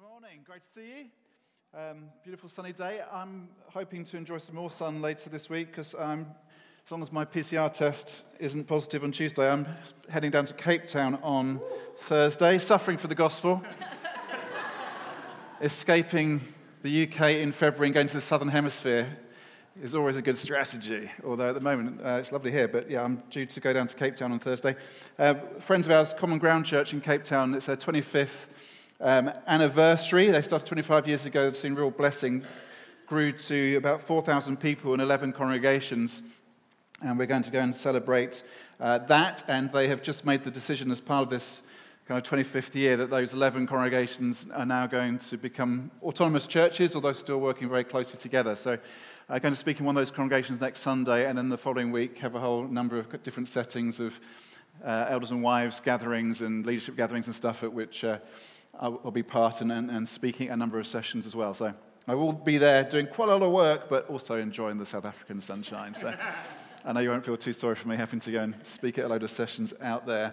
Good morning. Great to see you. Beautiful sunny day. I'm hoping to enjoy some more sun later this week because as long as my PCR test isn't positive on Tuesday, I'm heading down to Cape Town on Thursday, suffering for the gospel, escaping the UK in February and going to the Southern Hemisphere. Is always a good strategy, although at the moment it's lovely here. But yeah, I'm due to go down to Cape Town on Thursday. Friends of ours, Common Ground Church in Cape Town, it's their 25th anniversary. They started 25 years ago. They've seen real blessing. Grew to about 4,000 people in 11 congregations. And we're going to go and celebrate that. And they have just made the decision as part of this kind of 25th year that those 11 congregations are now going to become autonomous churches, although still working very closely together. So I'm going to speak in one of those congregations next Sunday, and then the following week have a whole number of different settings of elders and wives gatherings and leadership gatherings and stuff at which I'll be part and speaking at a number of sessions as well. So I will be there doing quite a lot of work, but also enjoying the South African sunshine. So I know you won't feel too sorry for me having to go and speak at a load of sessions out there.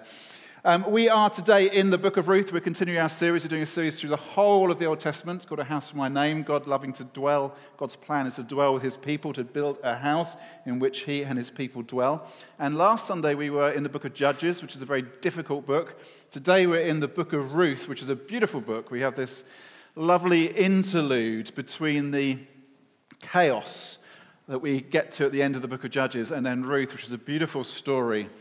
We are today in the book of Ruth. We're continuing our series. We're doing a series through the whole of the Old Testament. It's called A House for My Name. God loving to dwell. God's plan is to dwell with his people, to build a house in which he and his people dwell. And last Sunday we were in the book of Judges, which is a very difficult book. Today we're in the book of Ruth, which is a beautiful book. We have this lovely interlude between the chaos that we get to at the end of the book of Judges and then Ruth, which is a beautiful story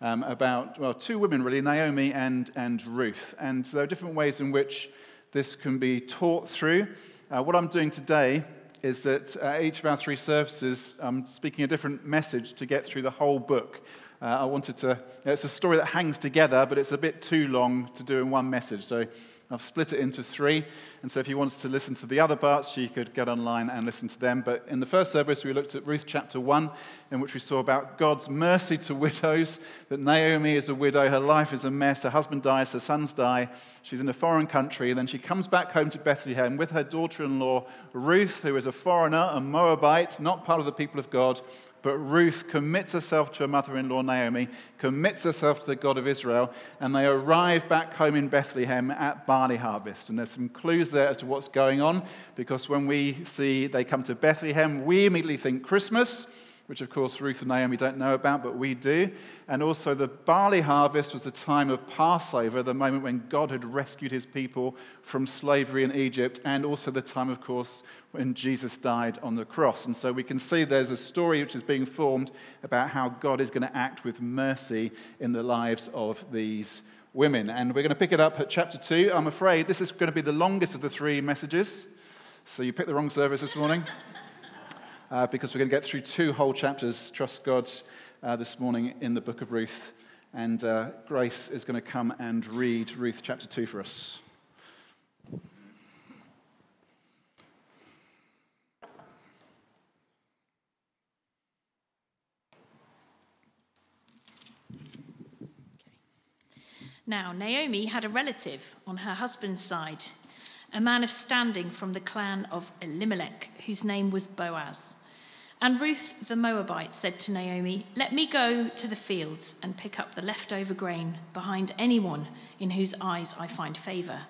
about, well, two women really, Naomi and Ruth. And there are different ways in which this can be taught through. What I'm doing today is that each of our three services, I'm speaking a different message to get through the whole book. I wanted to, it's a story that hangs together, but it's a bit too long to do in one message. So I've split it into three. And so if you wanted to listen to the other parts, you could get online and listen to them. But in the first service, we looked at Ruth chapter 1, in which we saw about God's mercy to widows, that Naomi is a widow, her life is a mess, her husband dies, her sons die, she's in a foreign country, and then she comes back home to Bethlehem with her daughter-in-law, Ruth, who is a foreigner, a Moabite, not part of the people of God. But Ruth commits herself to her mother-in-law Naomi, commits herself to the God of Israel, and they arrive back home in Bethlehem at barley harvest. And there's some clues there as to what's going on, because when we see they come to Bethlehem, we immediately think Christmas, which of course Ruth and Naomi don't know about, but we do. And also the barley harvest was the time of Passover, the moment when God had rescued his people from slavery in Egypt, and also the time, of course, when Jesus died on the cross. And so we can see there's a story which is being formed about how God is going to act with mercy in the lives of these women. And we're going to pick it up at chapter 2. I'm afraid this is going to be the longest of the three messages, so you picked the wrong service this morning. Because we're going to get through two whole chapters, trust God, this morning in the book of Ruth. And Grace is going to come and read Ruth chapter 2 for us. Okay. Now, Naomi had a relative on her husband's side, a man of standing from the clan of Elimelech, whose name was Boaz. And Ruth the Moabite said to Naomi, "Let me go to the fields and pick up the leftover grain behind anyone in whose eyes I find favour."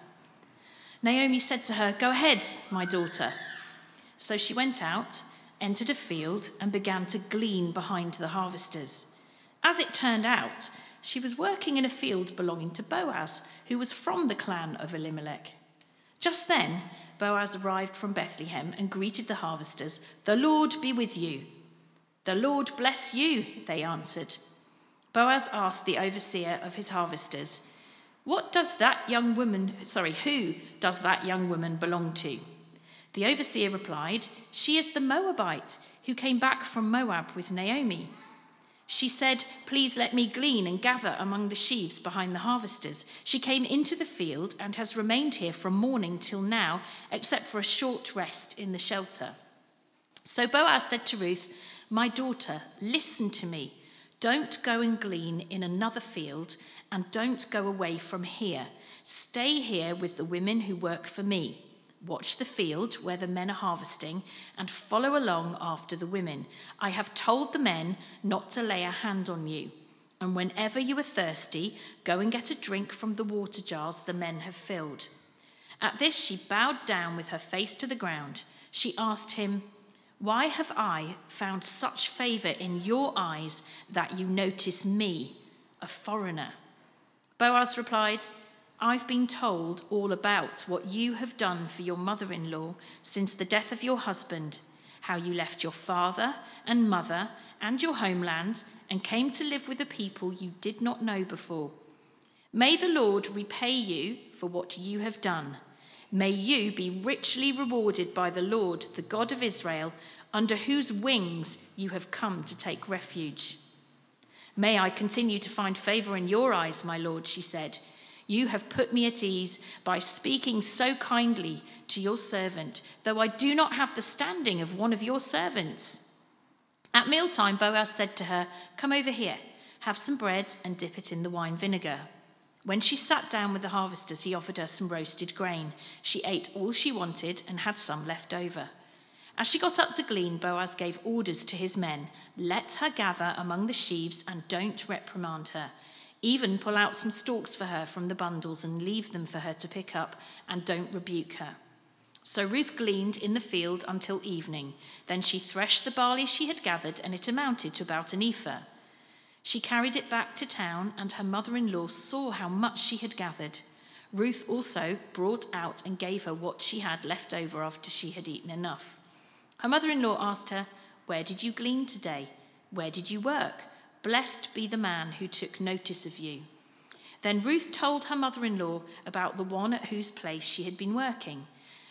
Naomi said to her, "Go ahead, my daughter." So she went out, entered a field, and began to glean behind the harvesters. As it turned out, she was working in a field belonging to Boaz, who was from the clan of Elimelech. Just then, Boaz arrived from Bethlehem and greeted the harvesters. "The Lord be with you." "The Lord bless you," they answered. Boaz asked the overseer of his harvesters, "Who does that young woman belong to?" The overseer replied, "She is the Moabite who came back from Moab with Naomi. She said, 'Please let me glean and gather among the sheaves behind the harvesters.' She came into the field and has remained here from morning till now, except for a short rest in the shelter." So Boaz said to Ruth, "My daughter, listen to me. Don't go and glean in another field, and don't go away from here. Stay here with the women who work for me. Watch the field where the men are harvesting and follow along after the women. I have told the men not to lay a hand on you. And whenever you are thirsty, go and get a drink from the water jars the men have filled. At this, she bowed down with her face to the ground. She asked him, "Why have I found such favor in your eyes that you notice me, a foreigner?" Boaz replied, "I've been told all about what you have done for your mother-in-law since the death of your husband, how you left your father and mother and your homeland and came to live with a people you did not know before. May the Lord repay you for what you have done. May you be richly rewarded by the Lord, the God of Israel, under whose wings you have come to take refuge." "May I continue to find favor in your eyes, my Lord," she said. "You have put me at ease by speaking so kindly to your servant, though I do not have the standing of one of your servants." At mealtime, Boaz said to her, "Come over here, have some bread and dip it in the wine vinegar." When she sat down with the harvesters, he offered her some roasted grain. She ate all she wanted and had some left over. As she got up to glean, Boaz gave orders to his men, "Let her gather among the sheaves and don't reprimand her. Even pull out some stalks for her from the bundles and leave them for her to pick up, and don't rebuke her." So Ruth gleaned in the field until evening. Then she threshed the barley she had gathered, and it amounted to about an ephah. She carried it back to town, and her mother-in-law saw how much she had gathered. Ruth also brought out and gave her what she had left over after she had eaten enough. Her mother-in-law asked her, "Where did you glean today? Where did you work? Blessed be the man who took notice of you." Then Ruth told her mother-in-law about the one at whose place she had been working.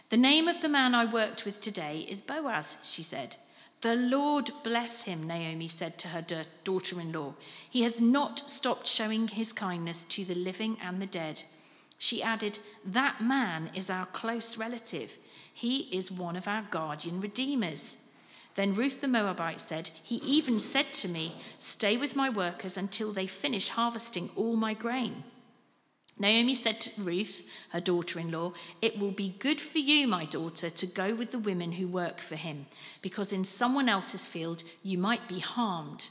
"The name of the man I worked with today is Boaz," she said. "The Lord bless him," Naomi said to her daughter-in-law. "He has not stopped showing his kindness to the living and the dead." She added, "That man is our close relative. He is one of our guardian redeemers." Then Ruth the Moabite said, "He even said to me, 'Stay with my workers until they finish harvesting all my grain.'" Naomi said to Ruth, her daughter-in-law, "It will be good for you, my daughter, to go with the women who work for him, because in someone else's field you might be harmed."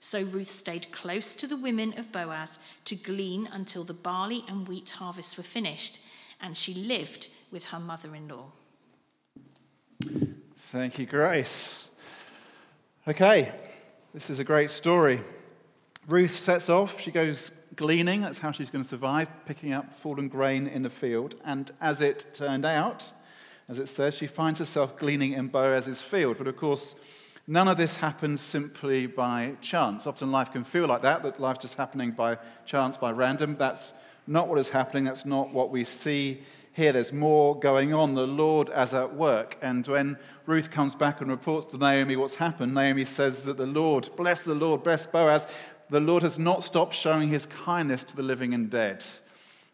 So Ruth stayed close to the women of Boaz to glean until the barley and wheat harvests were finished, and she lived with her mother-in-law. Thank you, Grace. Okay, this is a great story. Ruth sets off. She goes gleaning. That's how she's going to survive, picking up fallen grain in the field. And as it turned out, as it says, she finds herself gleaning in Boaz's field. But of course, none of this happens simply by chance. Often life can feel like that life's just happening by chance, by random. That's not what is happening. That's not what we see here. There's more going on. The Lord as at work. And when Ruth comes back and reports to Naomi what's happened, Naomi says that the Lord, bless Boaz. The Lord has not stopped showing his kindness to the living and dead.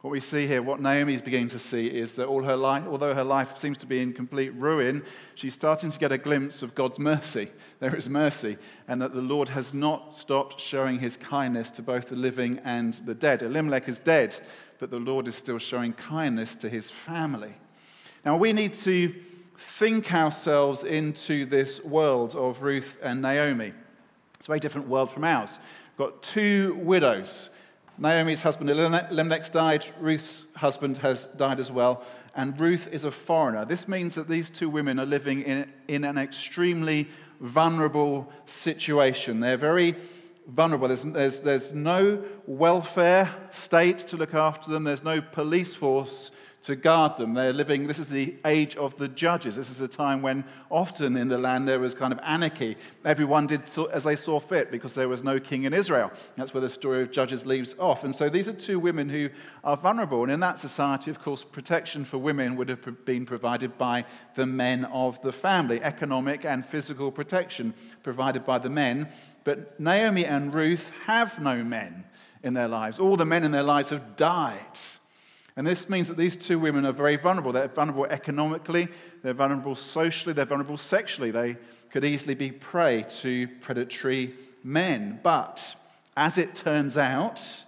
What we see here, what Naomi's beginning to see, is that all her life, although her life seems to be in complete ruin, she's starting to get a glimpse of God's mercy. There is mercy, and that the Lord has not stopped showing his kindness to both the living and the dead. Elimelech is dead, but the Lord is still showing kindness to his family. Now, we need to think ourselves into this world of Ruth and Naomi. It's a very different world from ours. We've got two widows. Naomi's husband Elimelech's died. Ruth's husband has died as well. And Ruth is a foreigner. This means that these two women are living in an extremely vulnerable situation. They're very vulnerable. There's no welfare state to look after them. There's no police force to guard them. They're living, this is the age of the judges. This is a time when often in the land there was kind of anarchy. Everyone did as they saw fit because there was no king in Israel. That's where the story of Judges leaves off. And so these are two women who are vulnerable. And in that society, of course, protection for women would have been provided by the men of the family, economic and physical protection provided by the men. But Naomi and Ruth have no men in their lives. All the men in their lives have died. And this means that these two women are very vulnerable. They're vulnerable economically, they're vulnerable socially, they're vulnerable sexually. They could easily be prey to predatory men. But as it turns out,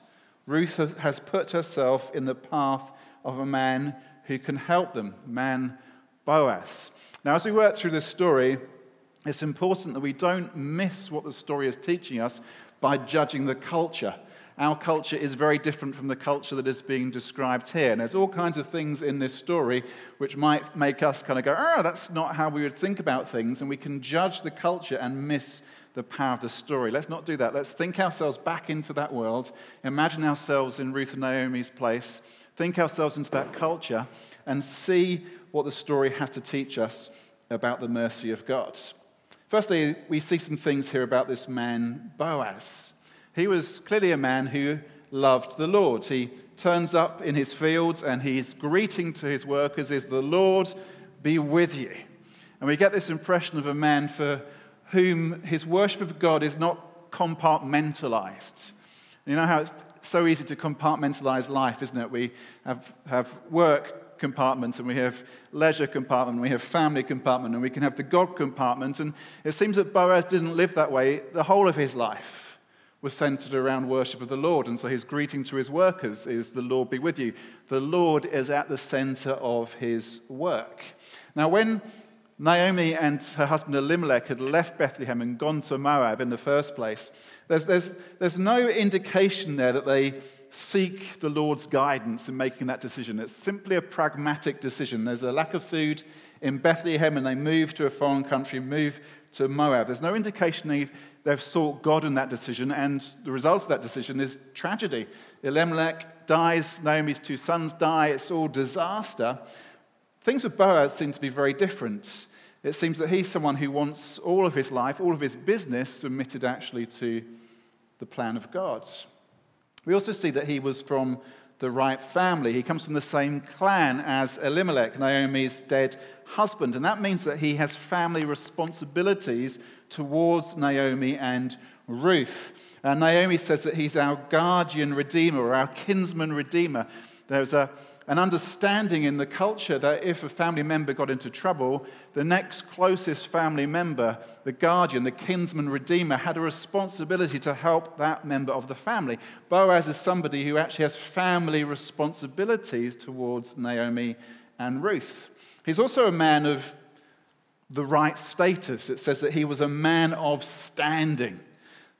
Ruth has put herself in the path of a man who can help them, man Boaz. Now, as we work through this story, it's important that we don't miss what the story is teaching us by judging the culture our culture is very different from the culture that is being described here. And there's all kinds of things in this story which might make us kind of go, oh, that's not how we would think about things. And we can judge the culture and miss the power of the story. Let's not do that. Let's think ourselves back into that world. Imagine ourselves in Ruth and Naomi's place. Think ourselves into that culture and see what the story has to teach us about the mercy of God. Firstly, we see some things here about this man, Boaz. He was clearly a man who loved the Lord. He turns up in his fields and his greeting to his workers is, "The Lord be with you." And we get this impression of a man for whom his worship of God is not compartmentalized. You know how it's so easy to compartmentalize life, isn't it? We have work compartment, and we have leisure compartment, and we have family compartment, and we can have the God compartment. And it seems that Boaz didn't live that way. The whole of his life was centered around worship of the Lord. And so his greeting to his workers is, "The Lord be with you." The Lord is at the center of his work. Now, when Naomi and her husband Elimelech had left Bethlehem and gone to Moab in the first place, there's no indication there that they seek the Lord's guidance in making that decision. It's simply a pragmatic decision. There's a lack of food in Bethlehem, and they move to a foreign country, move to Moab. There's no indication they've sought God in that decision, and the result of that decision is tragedy. Elimelech dies, Naomi's two sons die, it's all disaster. Things with Boaz seem to be very different. It seems that he's someone who wants all of his life, all of his business submitted actually to the plan of God. We also see that he was from the right family. He comes from the same clan as Elimelech, Naomi's dead husband. And that means that he has family responsibilities towards Naomi and Ruth. And Naomi says that he's our guardian redeemer, or our kinsman redeemer. There's an understanding in the culture that if a family member got into trouble, the next closest family member, the guardian, the kinsman redeemer, had a responsibility to help that member of the family. Boaz is somebody who actually has family responsibilities towards Naomi and Ruth. He's also a man of the right status. It says that he was a man of standing.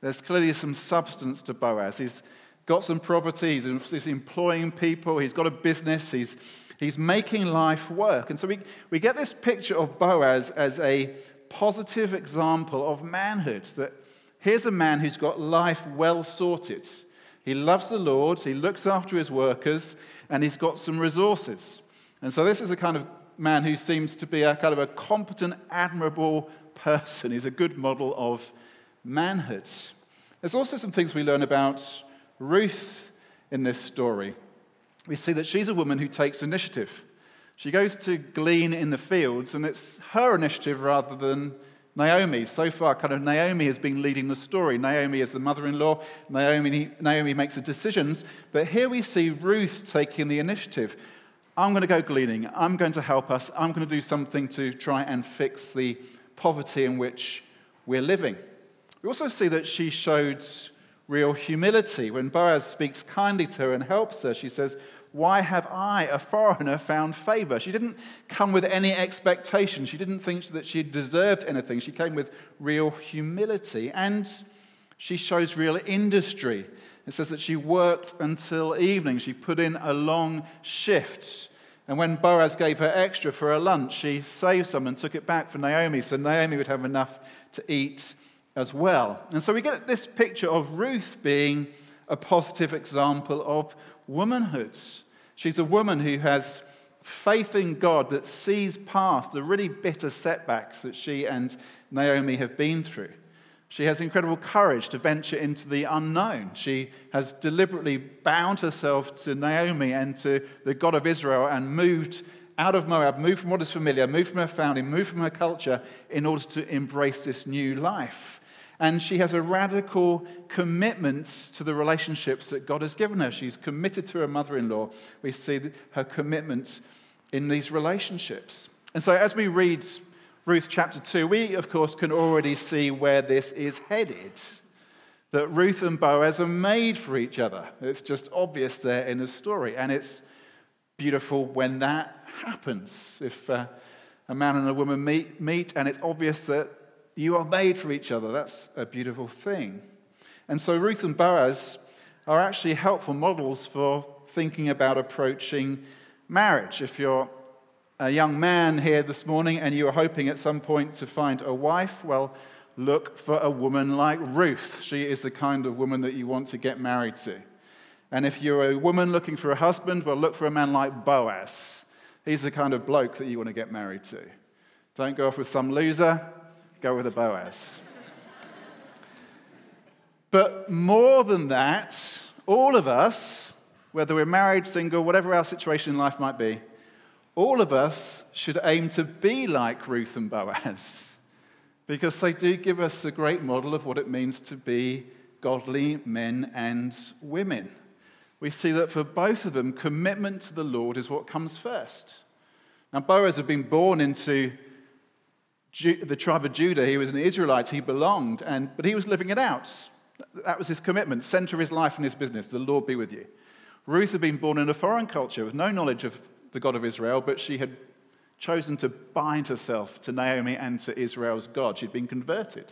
There's clearly some substance to Boaz. He's got some property, he's employing people, he's got a business, he's making life work. And so we get this picture of Boaz as a positive example of manhood, that here's a man who's got life well sorted. He loves the Lord, he looks after his workers, and he's got some resources. And so this is the kind of man who seems to be a kind of a competent, admirable person. He's a good model of manhood. There's also some things we learn about Ruth in this story. We see that she's a woman who takes initiative. She goes to glean in the fields, and it's her initiative rather than Naomi's. So far, kind of Naomi has been leading the story. Naomi is the mother-in-law. Naomi makes the decisions. But here we see Ruth taking the initiative. I'm going to go gleaning. I'm going to help us. I'm going to do something to try and fix the poverty in which we're living. We also see that she showed real humility. When Boaz speaks kindly to her and helps her, she says, "Why have I, a foreigner, found favor?" She didn't come with any expectation. She didn't think that she deserved anything. She came with real humility, and she shows real industry. It says that she worked until evening. She put in a long shift. And when Boaz gave her extra for her lunch, she saved some and took it back for Naomi, so Naomi would have enough to eat as well. And so we get this picture of Ruth being a positive example of womanhood. She's a woman who has faith in God that sees past the really bitter setbacks that she and Naomi have been through. She has incredible courage to venture into the unknown. She has deliberately bound herself to Naomi and to the God of Israel and moved out of Moab, moved from what is familiar, moved from her family, moved from her culture in order to embrace this new life. And she has a radical commitment to the relationships that God has given her. She's committed to her mother-in-law. We see her commitment in these relationships. And so as we read Ruth chapter 2, we, of course, can already see where this is headed, that Ruth and Boaz are made for each other. It's just obvious there in the story. And it's beautiful when that happens. If a man and a woman meet and it's obvious that you are made for each other, that's a beautiful thing. And so Ruth and Boaz are actually helpful models for thinking about approaching marriage. If you're a young man here this morning and you are hoping at some point to find a wife, well, look for a woman like Ruth. She is the kind of woman that you want to get married to. And if you're a woman looking for a husband, well, look for a man like Boaz. He's the kind of bloke that you want to get married to. Don't go off with some loser, go with a Boaz. But more than that, all of us, whether we're married, single, whatever our situation in life might be, all of us should aim to be like Ruth and Boaz, because they do give us a great model of what it means to be godly men and women. We see that for both of them, commitment to the Lord is what comes first. Now, Boaz had been born into the tribe of Judah. He was an Israelite. He belonged, but he was living it out. That was his commitment. Center his life and his business. The Lord be with you. Ruth had been born in a foreign culture with no knowledge of the God of Israel, but she had chosen to bind herself to Naomi and to Israel's God. She'd been converted.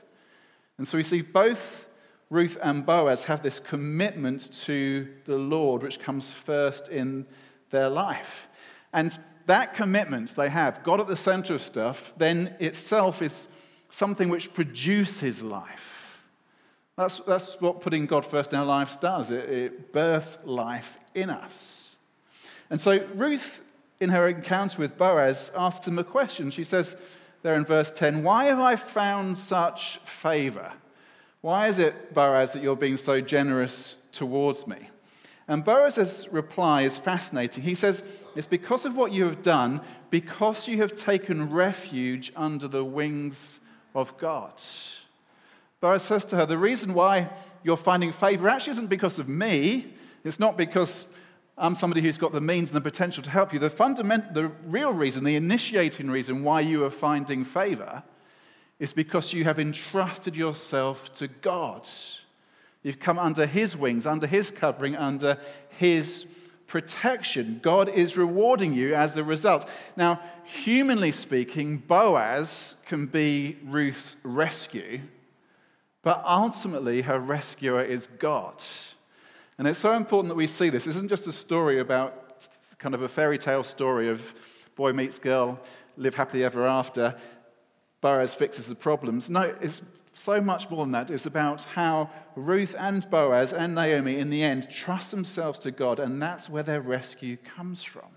And so we see both Ruth and Boaz have this commitment to the Lord, which comes first in their life. And that commitment they have, God at the center of stuff, then itself is something which produces life. That's what putting God first in our lives does. It births life in us. And so Ruth, in her encounter with Boaz, asks him a question. She says there in verse 10, "Why have I found such favor? Why is it, Boaz, that you're being so generous towards me?" And Boaz's reply is fascinating. He says, "It's because of what you have done, because you have taken refuge under the wings of God." Boaz says to her, the reason why you're finding favor actually isn't because of me. It's not because I'm somebody who's got the means and the potential to help you. The real reason, the initiating reason why you are finding favor is because you have entrusted yourself to God. You've come under his wings, under his covering, under his protection. God is rewarding you as a result. Now, humanly speaking, Boaz can be Ruth's rescue. But ultimately, her rescuer is God. And it's so important that we see this. This isn't just a story about kind of a fairy tale story of boy meets girl, live happily ever after, Boaz fixes the problems. No, it's so much more than that. It's about how Ruth and Boaz and Naomi, in the end, trust themselves to God, and that's where their rescue comes from.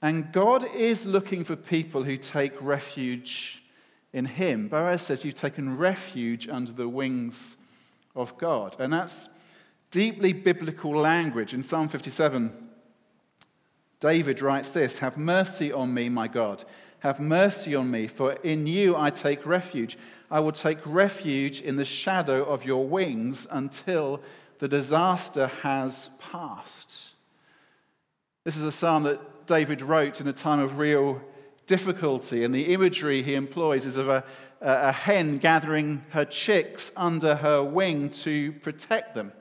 And God is looking for people who take refuge in him. Boaz says, "You've taken refuge under the wings of God." And that's deeply biblical language. In Psalm 57, David writes this, "Have mercy on me, my God. Have mercy on me, for in you I take refuge. I will take refuge in the shadow of your wings until the disaster has passed." This is a psalm that David wrote in a time of real difficulty, and the imagery he employs is of a hen gathering her chicks under her wing to protect them.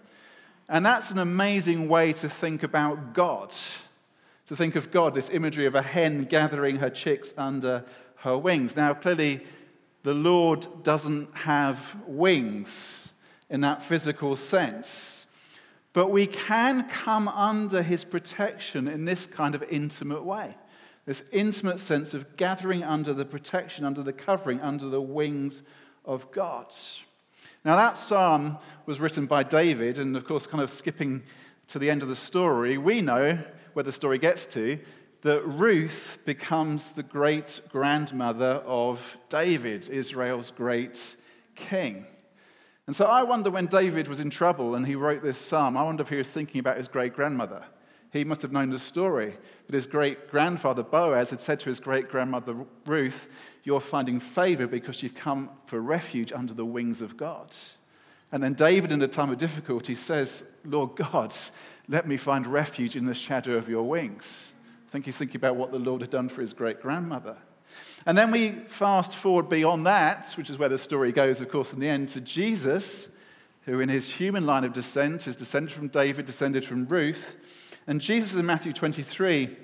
And that's an amazing way to think about God, to think of God, this imagery of a hen gathering her chicks under her wings. Now, clearly, the Lord doesn't have wings in that physical sense, but we can come under his protection in this kind of intimate way. This intimate sense of gathering under the protection, under the covering, under the wings of God. Now, that psalm was written by David, and of course, kind of skipping to the end of the story, we know where the story gets to, that Ruth becomes the great-grandmother of David, Israel's great king. And so I wonder, when David was in trouble and he wrote this psalm, I wonder if he was thinking about his great-grandmother. He must have known the story that his great-grandfather Boaz had said to his great-grandmother Ruth, "You're finding favor because you've come for refuge under the wings of God." And then David, in a time of difficulty, says, "Lord God, let me find refuge in the shadow of your wings." I think he's thinking about what the Lord had done for his great-grandmother. And then we fast forward beyond that, which is where the story goes, of course, in the end, to Jesus, who in his human line of descent is descended from David, descended from Ruth. And Jesus in Matthew 23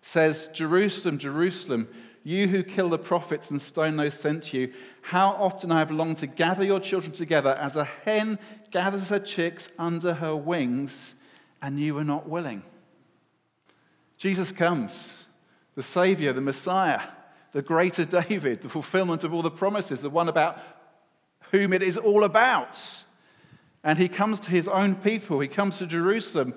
says, "Jerusalem, Jerusalem, you who kill the prophets and stone those sent to you, how often I have longed to gather your children together as a hen gathers her chicks under her wings, and you were not willing. Jesus comes, the Savior, the Messiah, the greater David, the fulfillment of all the promises, the one about whom it is all about. And he comes to his own people, he comes to Jerusalem,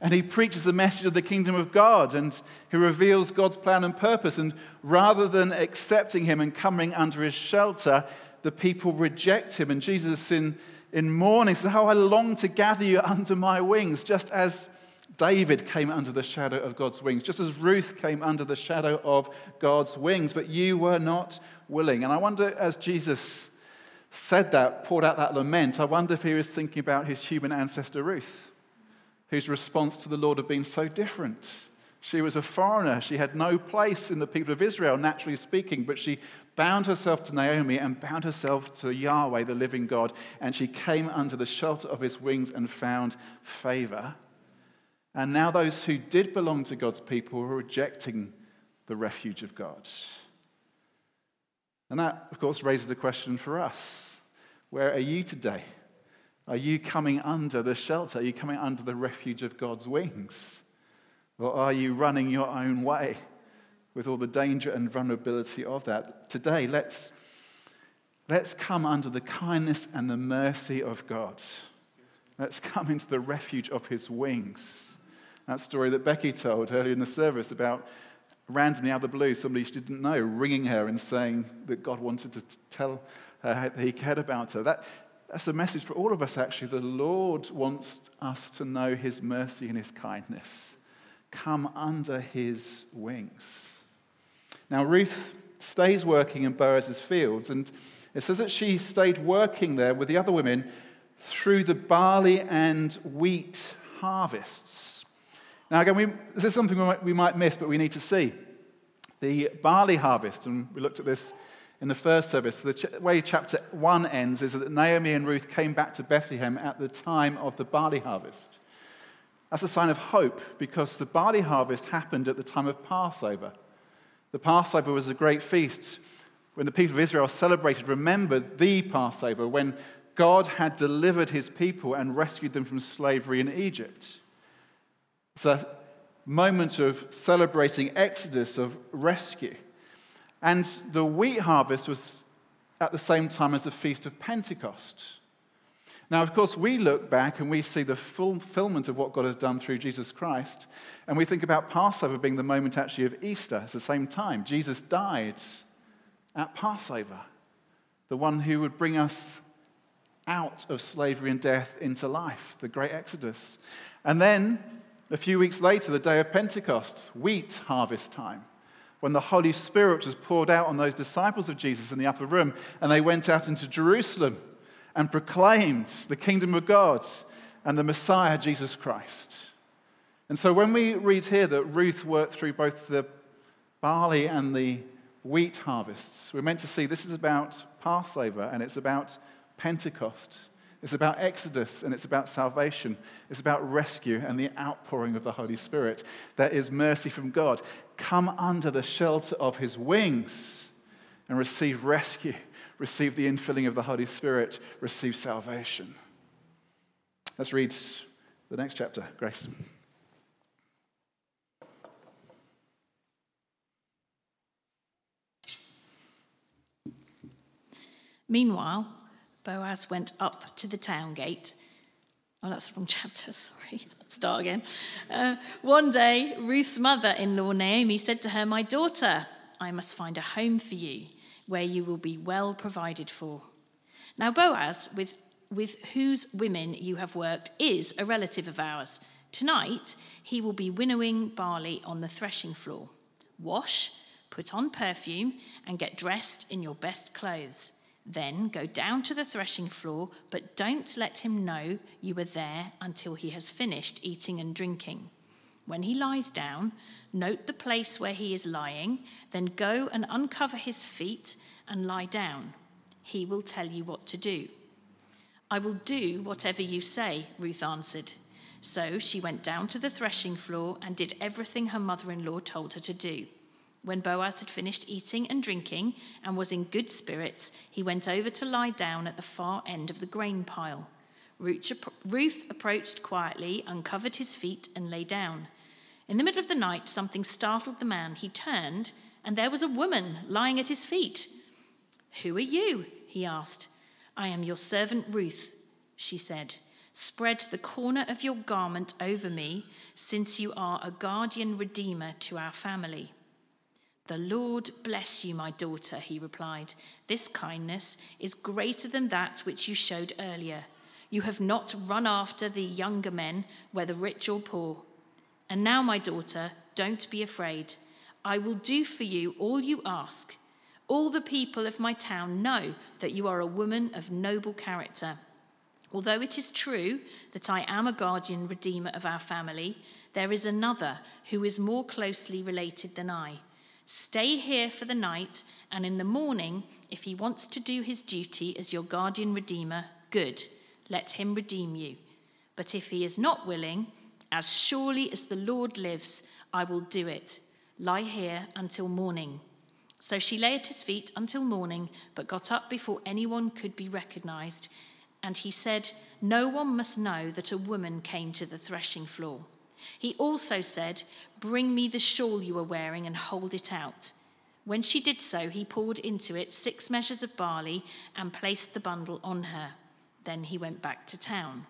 and he preaches the message of the kingdom of God, and he reveals God's plan and purpose. And rather than accepting him and coming under his shelter, the people reject him. And Jesus in mourning says, "Oh, I long to gather you under my wings," just as David came under the shadow of God's wings, just as Ruth came under the shadow of God's wings, but you were not willing. And I wonder, as Jesus said that, poured out that lament, I wonder if he was thinking about his human ancestor Ruth, whose response to the Lord had been so different. She was a foreigner. She had no place in the people of Israel, naturally speaking, but she bound herself to Naomi and bound herself to Yahweh, the living God, and she came under the shelter of his wings and found favor. And now those who did belong to God's people were rejecting the refuge of God. And that, of course, raises the question for us. Where are you today? Are you coming under the shelter? Are you coming under the refuge of God's wings? Or are you running your own way with all the danger and vulnerability of that? Today, let's come under the kindness and the mercy of God. Let's come into the refuge of his wings. That story that Becky told earlier in the service about randomly out of the blue, somebody she didn't know ringing her and saying that God wanted to tell her that he cared about her. That's a message for all of us, actually. The Lord wants us to know his mercy and his kindness. Come under his wings. Now, Ruth stays working in Boaz's fields, and it says that she stayed working there with the other women through the barley and wheat harvests. Now, again, this is something we might miss, but we need to see. The barley harvest, and we looked at this in the first service. The way chapter 1 ends is that Naomi and Ruth came back to Bethlehem at the time of the barley harvest. That's a sign of hope, because the barley harvest happened at the time of Passover. The Passover was a great feast when the people of Israel celebrated, remembered the Passover, when God had delivered his people and rescued them from slavery in Egypt. It's a moment of celebrating Exodus, of rescue. And the wheat harvest was at the same time as the Feast of Pentecost. Now, of course, we look back and we see the fulfillment of what God has done through Jesus Christ, and we think about Passover being the moment actually of Easter. It's the same time. Jesus died at Passover, the one who would bring us out of slavery and death into life, the great Exodus. And then, a few weeks later, the day of Pentecost, wheat harvest time, when the Holy Spirit was poured out on those disciples of Jesus in the upper room, and they went out into Jerusalem and proclaimed the kingdom of God and the Messiah, Jesus Christ. And so when we read here that Ruth worked through both the barley and the wheat harvests, we're meant to see this is about Passover, and it's about Pentecost. It's about Exodus, and it's about salvation. It's about rescue and the outpouring of the Holy Spirit. That is mercy from God. Come under the shelter of his wings and receive rescue. Receive the infilling of the Holy Spirit, receive salvation. Let's read the next chapter, Grace. Meanwhile, Boaz went up to the town gate. Oh, that's the wrong chapter, sorry. Start again. One day, Ruth's mother-in-law, Naomi, said to her, "My daughter, I must find a home for you, where you will be well provided for. Now Boaz, with whose women you have worked, is a relative of ours. Tonight he will be winnowing barley on the threshing floor. Wash, put on perfume, and get dressed in your best clothes. Then go down to the threshing floor, but don't let him know you are there until he has finished eating and drinking. When he lies down, note the place where he is lying, then go and uncover his feet and lie down. He will tell you what to do." "I will do whatever you say," Ruth answered. So she went down to the threshing floor and did everything her mother-in-law told her to do. When Boaz had finished eating and drinking and was in good spirits, he went over to lie down at the far end of the grain pile. Ruth approached quietly, uncovered his feet, and lay down. In the middle of the night, something startled the man. He turned, and there was a woman lying at his feet. "Who are you?" he asked. "I am your servant Ruth," she said. "Spread the corner of your garment over me, since you are a guardian redeemer to our family." "The Lord bless you, my daughter," he replied. "This kindness is greater than that which you showed earlier. You have not run after the younger men, whether rich or poor. And now, my daughter, don't be afraid. I will do for you all you ask. All the people of my town know that you are a woman of noble character. Although it is true that I am a guardian redeemer of our family, there is another who is more closely related than I. Stay here for the night, and in the morning, if he wants to do his duty as your guardian redeemer, good, let him redeem you. But if he is not willing, as surely as the Lord lives, I will do it. Lie here until morning." So she lay at his feet until morning, but got up before anyone could be recognized. And he said, "No one must know that a woman came to the threshing floor." He also said, "Bring me the shawl you are wearing and hold it out." When she did so, he poured into it 6 measures of barley and placed the bundle on her. Then he went back to town.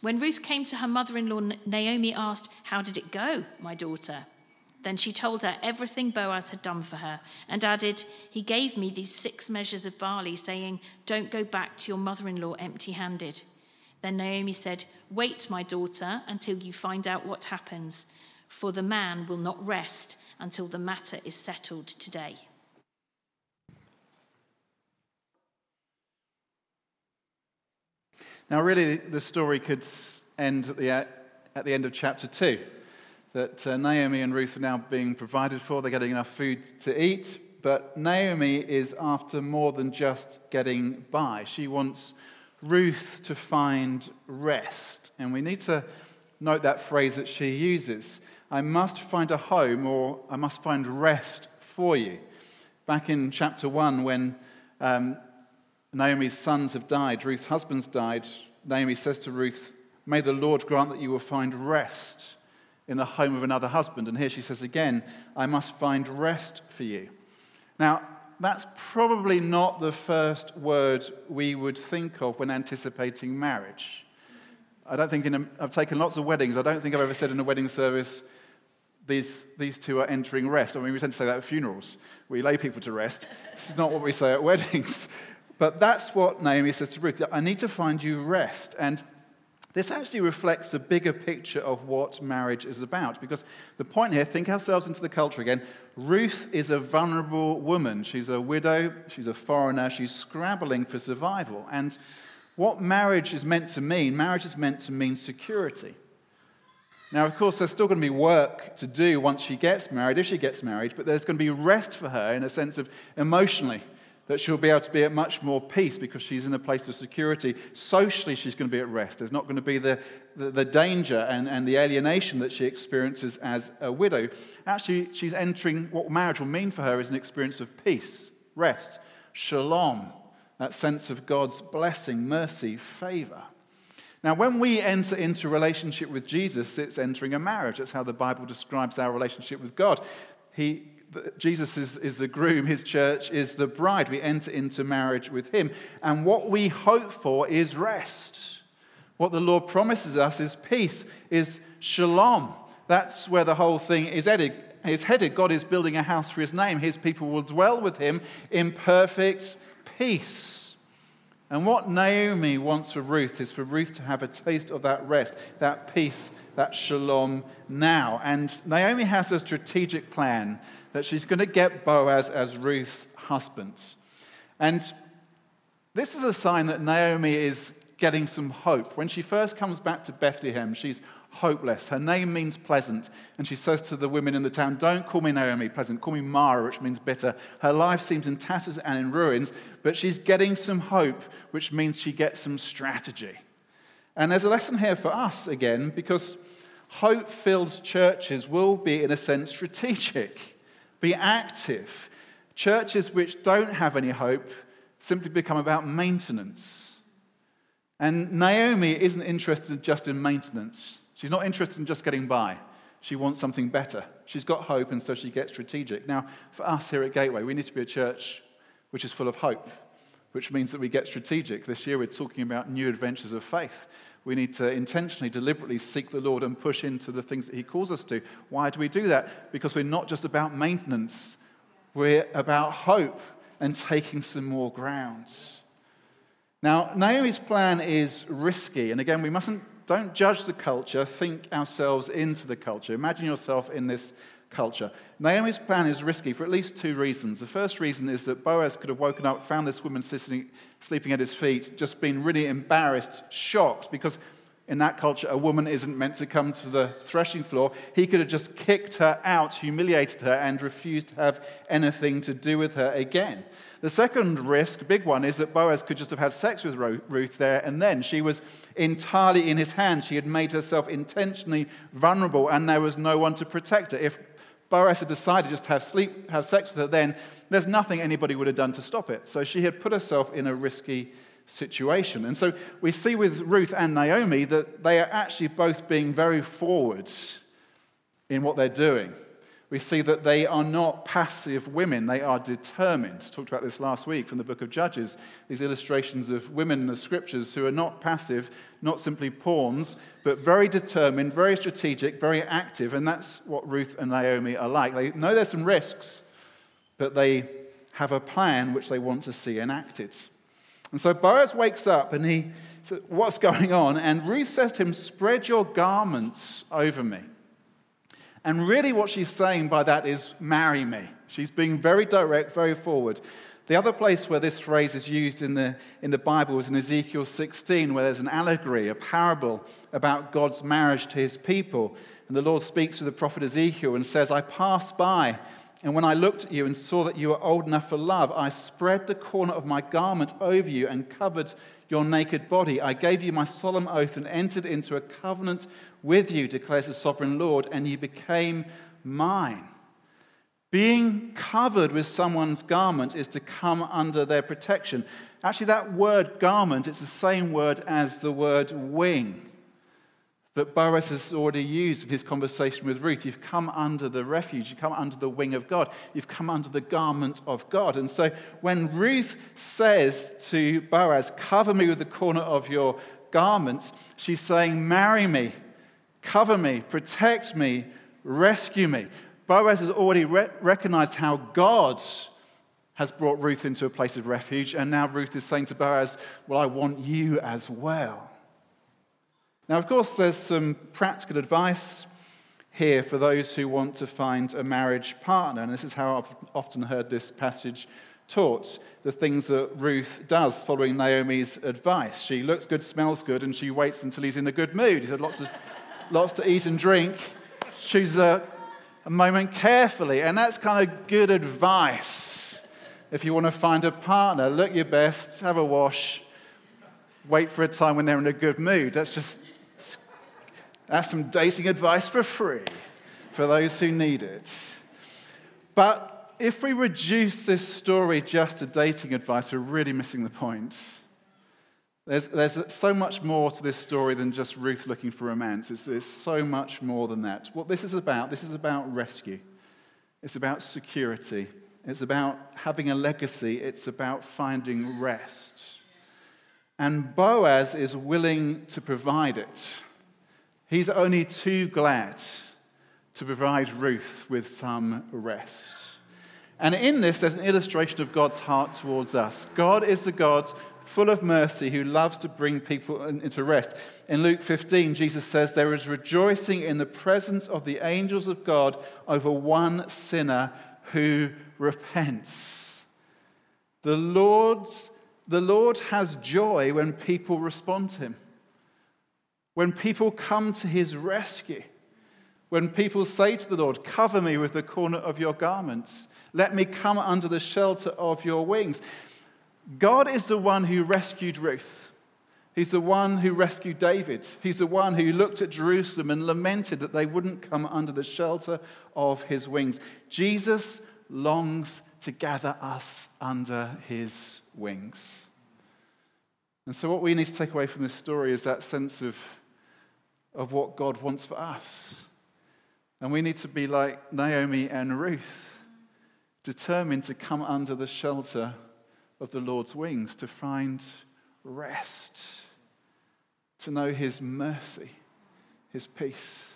When Ruth came to her mother-in-law, Naomi asked, "How did it go, my daughter?" Then she told her everything Boaz had done for her and added, "He gave me these 6 measures of barley, saying, 'Don't go back to your mother-in-law empty-handed.'" Then Naomi said, "Wait, my daughter, until you find out what happens, for the man will not rest until the matter is settled today." Now, really, the story could end at the end of chapter 2. That Naomi and Ruth are now being provided for. They're getting enough food to eat. But Naomi is after more than just getting by. She wants Ruth to find rest. And we need to note that phrase that she uses. "I must find a home," or "I must find rest for you." Back in chapter 1, when Naomi's sons have died, Ruth's husband's died, Naomi says to Ruth, "May the Lord grant that you will find rest in the home of another husband." And here she says again, "I must find rest for you." Now, that's probably not the first word we would think of when anticipating marriage. I don't think I've taken lots of weddings. I don't think I've ever said in a wedding service, these two are entering rest. I mean, we tend to say that at funerals. We lay people to rest. This is not what we say at weddings. But that's what Naomi says to Ruth. "I need to find you rest." And this actually reflects the bigger picture of what marriage is about, because the point here, think ourselves into the culture again, Ruth is a vulnerable woman. She's a widow, she's a foreigner, she's scrabbling for survival. And what marriage is meant to mean security. Now, of course, there's still going to be work to do once she gets married, if she gets married, but there's going to be rest for her in a sense of emotionally, that she'll be able to be at much more peace because she's in a place of security. Socially, she's going to be at rest. There's not going to be the danger and the alienation that she experiences as a widow. Actually, she's entering what marriage will mean for her is an experience of peace, rest, shalom, that sense of God's blessing, mercy, favor. Now, when we enter into relationship with Jesus, it's entering a marriage. That's how the Bible describes our relationship with God. Jesus is the groom, his church is the bride. We enter into marriage with him. And what we hope for is rest. What the Lord promises us is peace, is shalom. That's where the whole thing is headed. God is building a house for his name. His people will dwell with him in perfect peace. And what Naomi wants for Ruth is for Ruth to have a taste of that rest, that peace, that shalom now. And Naomi has a strategic plan that she's going to get Boaz as Ruth's husband. And this is a sign that Naomi is getting some hope. When she first comes back to Bethlehem, she's hopeless. Her name means pleasant. And she says to the women in the town, "Don't call me Naomi, pleasant. Call me Mara," which means bitter. Her life seems in tatters and in ruins, but she's getting some hope, which means she gets some strategy. And there's a lesson here for us again, because hope-filled churches will be, in a sense, strategic, be active. Churches which don't have any hope simply become about maintenance. And Naomi isn't interested just in maintenance. She's not interested in just getting by. She wants something better. She's got hope, and so she gets strategic. Now, for us here at Gateway, we need to be a church which is full of hope, which means that we get strategic. This year, we're talking about new adventures of faith. We need to intentionally, deliberately seek the Lord and push into the things that he calls us to. Why do we do that? Because we're not just about maintenance. We're about hope and taking some more grounds. Now, Naomi's plan is risky. And again, don't judge the culture. Think ourselves into the culture. Imagine yourself in this culture. Naomi's plan is risky for at least two reasons. The first reason is that Boaz could have woken up, found this woman sleeping at his feet, just been really embarrassed, shocked, because in that culture, a woman isn't meant to come to the threshing floor. He could have just kicked her out, humiliated her, and refused to have anything to do with her again. The second risk, big one, is that Boaz could just have had sex with Ruth there and then. She was entirely in his hands. She had made herself intentionally vulnerable, and there was no one to protect her. If Boaz had decided just to have sex with her then, there's nothing anybody would have done to stop it. So she had put herself in a risky situation. And so we see with Ruth and Naomi that they are actually both being very forward in what they're doing. We see that they are not passive women, they are determined. Talked about this last week from the book of Judges, these illustrations of women in the scriptures who are not passive, not simply pawns, but very determined, very strategic, very active, and that's what Ruth and Naomi are like. They know there's some risks, but they have a plan which they want to see enacted. And so Boaz wakes up and he says, "What's going on?" And Ruth says to him, "Spread your garments over me." And really what she's saying by that is, marry me. She's being very direct, very forward. The other place where this phrase is used in the Bible is in Ezekiel 16, where there's an allegory, a parable about God's marriage to his people. And the Lord speaks to the prophet Ezekiel and says, "I passed by, and when I looked at you and saw that you were old enough for love, I spread the corner of my garment over you and covered your naked body. I gave you my solemn oath and entered into a covenant with you, declares the sovereign Lord, and you became mine." Being covered with someone's garment is to come under their protection. Actually, that word garment, it's the same word as the word wing that Boaz has already used in his conversation with Ruth. You've come under the refuge. You've come under the wing of God. You've come under the garment of God. And so when Ruth says to Boaz, "Cover me with the corner of your garment," she's saying, marry me, cover me, protect me, rescue me. Boaz has already recognized how God has brought Ruth into a place of refuge. And now Ruth is saying to Boaz, "Well, I want you as well." Now, of course, there's some practical advice here for those who want to find a marriage partner, and this is how I've often heard this passage taught, the things that Ruth does following Naomi's advice. She looks good, smells good, and she waits until he's in a good mood. He's had lots to eat and drink. Chooses a moment carefully, and that's kind of good advice if you want to find a partner. Look your best, have a wash, wait for a time when they're in a good mood. That's some dating advice for free for those who need it. But if we reduce this story just to dating advice, we're really missing the point. There's so much more to this story than just Ruth looking for romance. It's so much more than that. What this is about rescue. It's about security. It's about having a legacy. It's about finding rest. And Boaz is willing to provide it. He's only too glad to provide Ruth with some rest. And in this, there's an illustration of God's heart towards us. God is the God full of mercy who loves to bring people into rest. In Luke 15, Jesus says, "There is rejoicing in the presence of the angels of God over one sinner who repents." The Lord has joy when people respond to him. When people come to his rescue, when people say to the Lord, "Cover me with the corner of your garments. Let me come under the shelter of your wings." God is the one who rescued Ruth. He's the one who rescued David. He's the one who looked at Jerusalem and lamented that they wouldn't come under the shelter of his wings. Jesus longs to gather us under his wings. And so what we need to take away from this story is that sense of what God wants for us. And we need to be like Naomi and Ruth, determined to come under the shelter of the Lord's wings, to find rest, to know his mercy, his peace.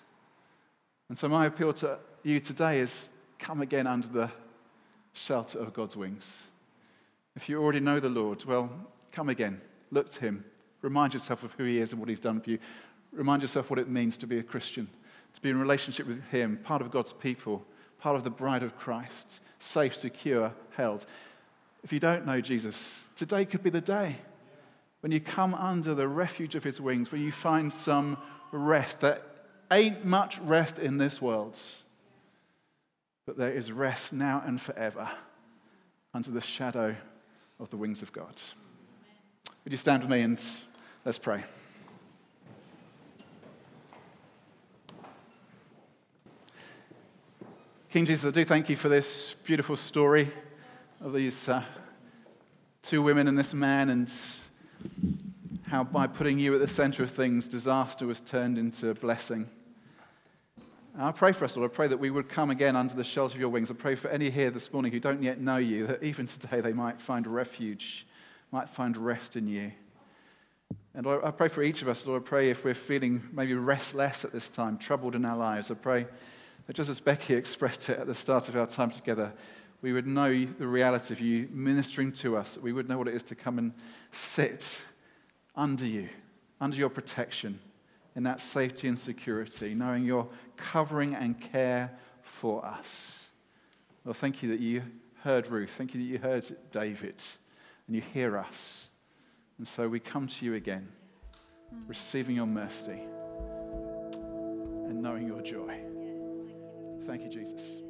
And so my appeal to you today is come again under the shelter of God's wings. If you already know the Lord, well, come again. Look to him. Remind yourself of who he is and what he's done for you. Remind yourself what it means to be a Christian, to be in relationship with him, part of God's people, part of the bride of Christ, safe, secure, held. If you don't know Jesus, today could be the day when you come under the refuge of his wings, where you find some rest. There ain't much rest in this world, but there is rest now and forever under the shadow of the wings of God. Would you stand with me and let's pray. King Jesus, I do thank you for this beautiful story of these two women and this man, and how by putting you at the center of things, disaster was turned into blessing. And I pray for us, Lord. I pray that we would come again under the shelter of your wings. I pray for any here this morning who don't yet know you, that even today they might find refuge, might find rest in you. And Lord, I pray for each of us, Lord. I pray if we're feeling maybe restless at this time, troubled in our lives, I pray that just as Becky expressed it at the start of our time together, we would know the reality of you ministering to us, that we would know what it is to come and sit under you, under your protection, in that safety and security, knowing your covering and care for us. Well, thank you that you heard Ruth. Thank you that you heard David, and you hear us. And so we come to you again, receiving your mercy and knowing your joy. Thank you, Jesus.